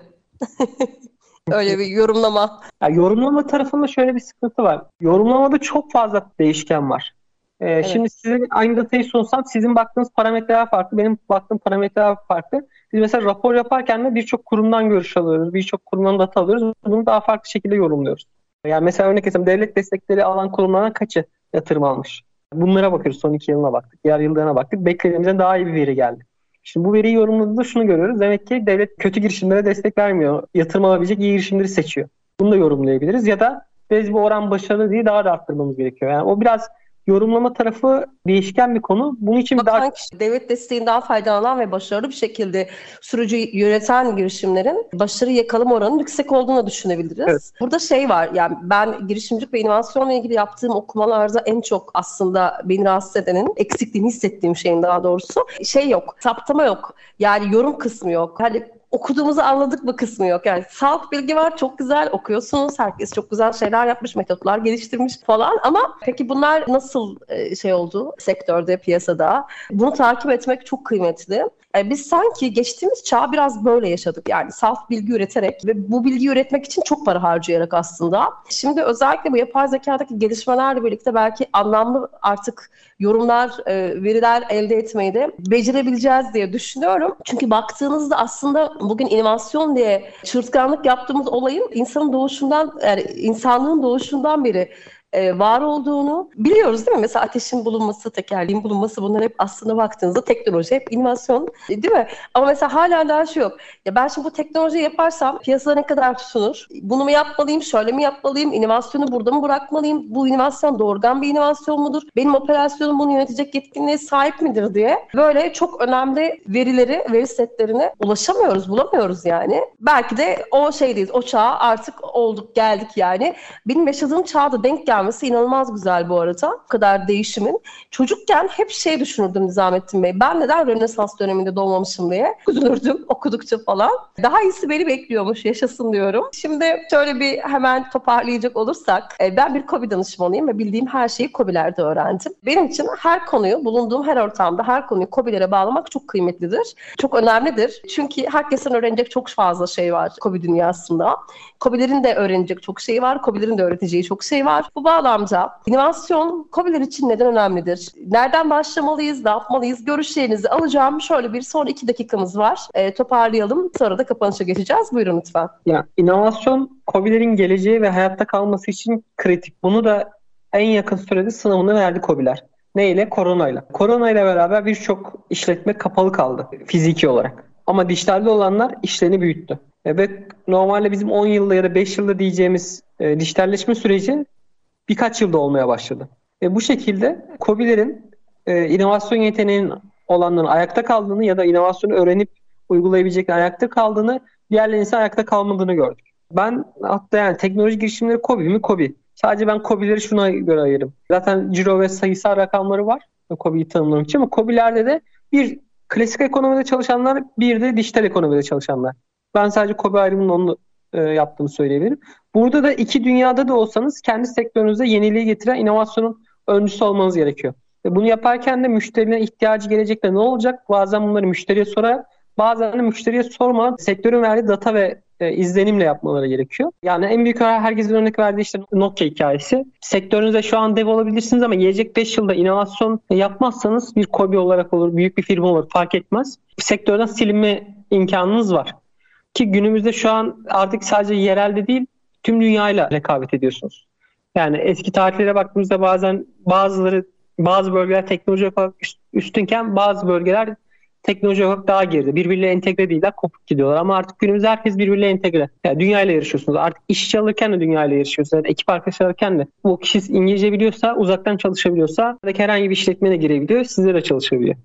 Öyle bir yorumlama. Ya, yorumlama tarafında şöyle bir sıkıntı var. Yorumlamada çok fazla değişken var. Evet. Şimdi size aynı datayı sunsam sizin baktığınız parametreler farklı, benim baktığım parametreler farklı. Biz mesela rapor yaparken de birçok kurumdan görüş alıyoruz, birçok kurumdan data alıyoruz. Bunu daha farklı şekilde yorumluyoruz. Yani mesela örnek veriyorum devlet destekleri alan kurumlardan kaçı yatırım almış? Bunlara bakıyoruz. Son 2 yılına baktık. Diğer yıllarına baktık. Beklediğimizden daha iyi bir veri geldi. Şimdi bu veriyi yorumladığımızda şunu görüyoruz. Demek ki devlet kötü girişimlere destek vermiyor. Yatırım alabilecek iyi girişimleri seçiyor. Bunu da yorumlayabiliriz. Ya da biz bu oran başarılı diye daha da arttırmamız gerekiyor. Yani o biraz yorumlama tarafı değişken bir konu. Bunun için bakan kişi, devlet desteğinden faydalanan ve başarılı bir şekilde süreci yöneten girişimlerin başarı yakalama oranının yüksek olduğunu düşünebiliriz. Evet. Burada şey var, yani ben girişimcilik ve inovasyonla ilgili yaptığım okumalarda en çok aslında beni rahatsız edenin eksikliğini hissettiğim şeyin daha doğrusu şey yok, saptama yok. Yani yorum kısmı yok. Hani okuduğumuzu anladık mı kısmı yok. Yani salt bilgi var, çok güzel okuyorsunuz. Herkes çok güzel şeyler yapmış, metotlar geliştirmiş falan. Ama peki bunlar nasıl şey oldu sektörde, piyasada? Bunu takip etmek çok kıymetli. Biz sanki geçtiğimiz çağı biraz böyle yaşadık. Yani salt bilgi üreterek ve bu bilgiyi üretmek için çok para harcayarak aslında. Şimdi özellikle bu yapay zekadaki gelişmelerle birlikte belki anlamlı artık yorumlar, veriler elde etmeyi de becerebileceğiz diye düşünüyorum. Çünkü baktığınızda aslında bugün inovasyon diye çırtkanlık yaptığımız olayın insanlığın doğuşundan beri var olduğunu biliyoruz değil mi? Mesela ateşin bulunması, tekerleğin bulunması bunlar hep aslında baktığınızda teknoloji, hep inovasyon değil mi? Ama mesela hala daha şey yok. Ya ben şimdi bu teknolojiyi yaparsam piyasada ne kadar tutunur? Bunu mu yapmalıyım? Şöyle mi yapmalıyım? İnovasyonu burada mı bırakmalıyım? Bu inovasyon doğrudan bir inovasyon mudur? Benim operasyonum bunu yönetecek yetkinliğe sahip midir diye böyle çok önemli verileri, veri setlerine ulaşamıyoruz, bulamıyoruz yani. Belki de o şeydeyiz, o çağa artık olduk, geldik yani. Benim yaşadığım çağda denk geldi. İnanılmaz güzel bu arada. Bu kadar değişimin. Çocukken hep şey düşünürdüm Nizamettin Bey. Ben neden Rönesans döneminde doğmamışım diye üzülürdüm okudukça falan. Daha iyisi beni bekliyormuş. Yaşasın diyorum. Şimdi şöyle bir hemen toparlayacak olursak. Ben bir KOBİ danışmanıyım ve bildiğim her şeyi KOBİ'lerde öğrendim. Benim için her konuyu, bulunduğum her ortamda her konuyu KOBİ'lere bağlamak çok kıymetlidir. Çok önemlidir. Çünkü herkesin öğrenecek çok fazla şey var KOBİ dünyasında. KOBİ'lerin de öğrenecek çok şey var. KOBİ'lerin de öğreteceği çok şey var. Bu bağlamda inovasyon KOBİ'ler için neden önemlidir? Nereden başlamalıyız? Ne yapmalıyız? Görüşlerinizi alacağım. Şöyle bir son 2 dakikamız var. Toparlayalım. Sonra da kapanışa geçeceğiz. Buyurun lütfen. Ya, inovasyon KOBİ'lerin geleceği ve hayatta kalması için kritik. Bunu da en yakın sürede sınavını verdi KOBİ'ler. Neyle? Koronayla. Koronayla beraber birçok işletme kapalı kaldı fiziki olarak. Ama dijitalde olanlar işlerini büyüttü. Ve normalde bizim 10 yılda ya da 5 yılda diyeceğimiz dijitalleşme süreci birkaç yılda olmaya başladı. Bu şekilde KOBİ'lerin inovasyon yeteneğinin olanların ayakta kaldığını ya da inovasyonu öğrenip uygulayabilecekler ayakta kaldığını, diğerlerinin ise ayakta kalmadığını gördük. Ben hatta yani teknoloji girişimleri KOBİ mi? KOBİ. Sadece ben KOBİ'leri şuna göre ayırırım. Zaten ciro ve sayısal rakamları var KOBİ'yi tanımlamak için, ama KOBİ'lerde de bir klasik ekonomide çalışanlar, bir de dijital ekonomide çalışanlar. Ben sadece KOBİ ayrımının onu yaptığımı söyleyebilirim. Burada da iki dünyada da olsanız kendi sektörünüzde yeniliği getiren inovasyonun öncüsü olmanız gerekiyor. Ve bunu yaparken de müşterinin ihtiyacı gelecekte ne olacak? Bazen bunları müşteriye sorarak, bazen de müşteriye sormadan sektörün verdiği data ve izlenimle yapmaları gerekiyor. Yani en büyük olarak herkesin örnek verdiği işte Nokia hikayesi. Sektörünüzde şu an dev olabilirsiniz ama gelecek 5 yılda inovasyon yapmazsanız bir KOBİ olarak olur, büyük bir firma olur, fark etmez. Sektörden silinme imkanınız var. Ki günümüzde şu an artık sadece yerelde değil, tüm dünyayla rekabet ediyorsunuz. Yani eski tarihlere baktığımızda bazen bazı bölgeler teknoloji olarak üstünken bazı bölgeler teknoloji olarak daha geride. Birbirleriyle entegre değiller, kopuk gidiyorlar. Ama artık günümüzde herkes birbirleriyle entegre. Yani dünyayla yarışıyorsunuz. Artık işçi alırken de dünyayla yarışıyorsunuz. Yani ekip arkadaşı alırken de. Bu kişi İngilizce biliyorsa, uzaktan çalışabiliyorsa, herhangi bir işletmeye de girebiliyor, sizlere de çalışabiliyor.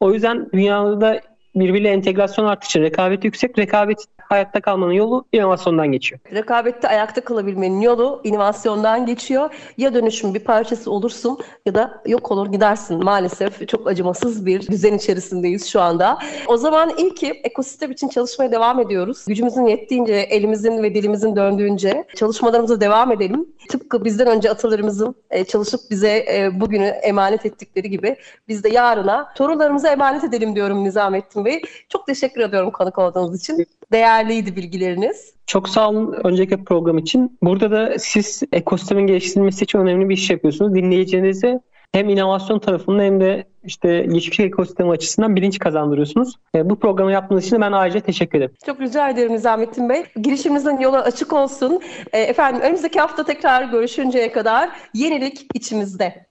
O yüzden dünyada birbiriyle entegrasyon artışı, rekabet yüksek. Rekabet hayatta kalmanın yolu inovasyondan geçiyor. Rekabette ayakta kalabilmenin yolu inovasyondan geçiyor. Ya dönüşüm bir parçası olursun ya da yok olur gidersin. Maalesef çok acımasız bir düzen içerisindeyiz şu anda. O zaman iyi ki ekosistem için çalışmaya devam ediyoruz. Gücümüzün yettiğince, elimizin ve dilimizin döndüğünce çalışmalarımıza devam edelim. Tıpkı bizden önce atalarımızın çalışıp bize bugünü emanet ettikleri gibi biz de yarına torunlarımıza emanet edelim diyorum Nizamettin Bey. Çok teşekkür ediyorum konuk olduğunuz için. Değerliydi bilgileriniz. Çok sağ olun önceki program için. Burada da siz ekosistemin geliştirilmesi için önemli bir iş yapıyorsunuz. Dinleyicilerinize hem inovasyon tarafından hem de işte geçmiş ekosistemi açısından bilinç kazandırıyorsunuz. Bu programı yaptığınız için ben ayrıca teşekkür ederim. Çok rica ederim Nizamettin Bey. Girişiminizin yolu açık olsun. Efendim önümüzdeki hafta tekrar görüşünceye kadar yenilik içimizde.